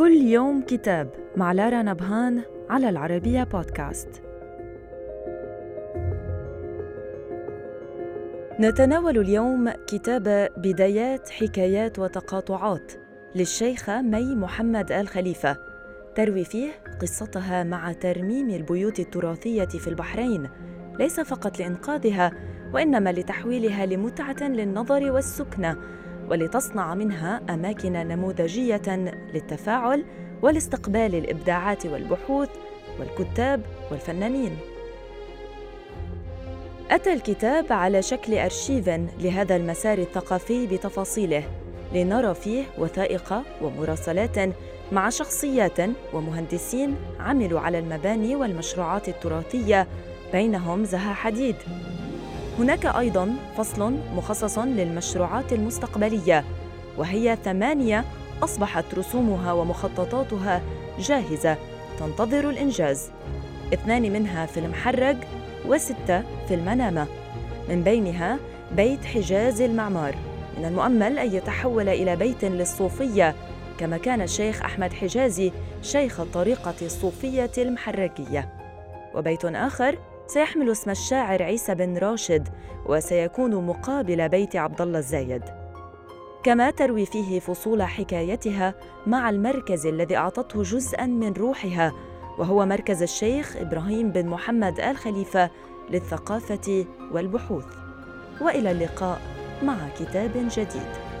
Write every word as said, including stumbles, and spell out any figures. كل يوم كتاب مع لارا نبهان على العربية بودكاست. نتناول اليوم كتاب بدايات حكايات وتقاطعات للشيخة مي محمد الخليفة، تروي فيه قصتها مع ترميم البيوت التراثية في البحرين، ليس فقط لإنقاذها وإنما لتحويلها لمتعة للنظر والسكنة، ولتصنع منها أماكن نموذجية للتفاعل والاستقبال الإبداعات والبحوث والكتاب والفنانين. أتى الكتاب على شكل أرشيف لهذا المسار الثقافي بتفاصيله، لنرى فيه وثائق ومراسلات مع شخصيات ومهندسين عملوا على المباني والمشروعات التراثية، بينهم زها حديد. هناك أيضاً فصل مخصص للمشروعات المستقبلية، وهي ثمانية أصبحت رسومها ومخططاتها جاهزة تنتظر الإنجاز، اثنان منها في المحرق وستة في المنامة، من بينها بيت حجاز المعمار. من المؤمل أن يتحول إلى بيت للصوفية، كما كان الشيخ أحمد حجازي شيخ الطريقة الصوفية المحرقية. وبيت آخر سيحمل اسم الشاعر عيسى بن راشد، وسيكون مقابل بيت عبد الله الزايد. كما تروي فيه فصول حكايتها مع المركز الذي أعطته جزءاً من روحها، وهو مركز الشيخ ابراهيم بن محمد الخليفة للثقافة والبحوث. وإلى اللقاء مع كتاب جديد.